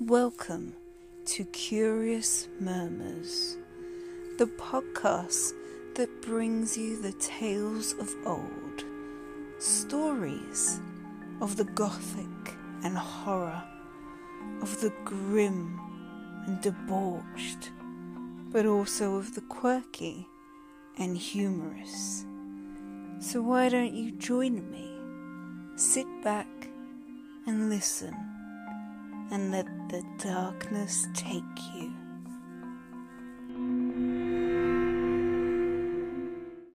Welcome to Curious Murmurs, the podcast that brings you the tales of old, stories of the gothic and horror, of the grim and debauched, but also of the quirky and humorous. So why don't you join me? Sit back and listen, and let the darkness take you.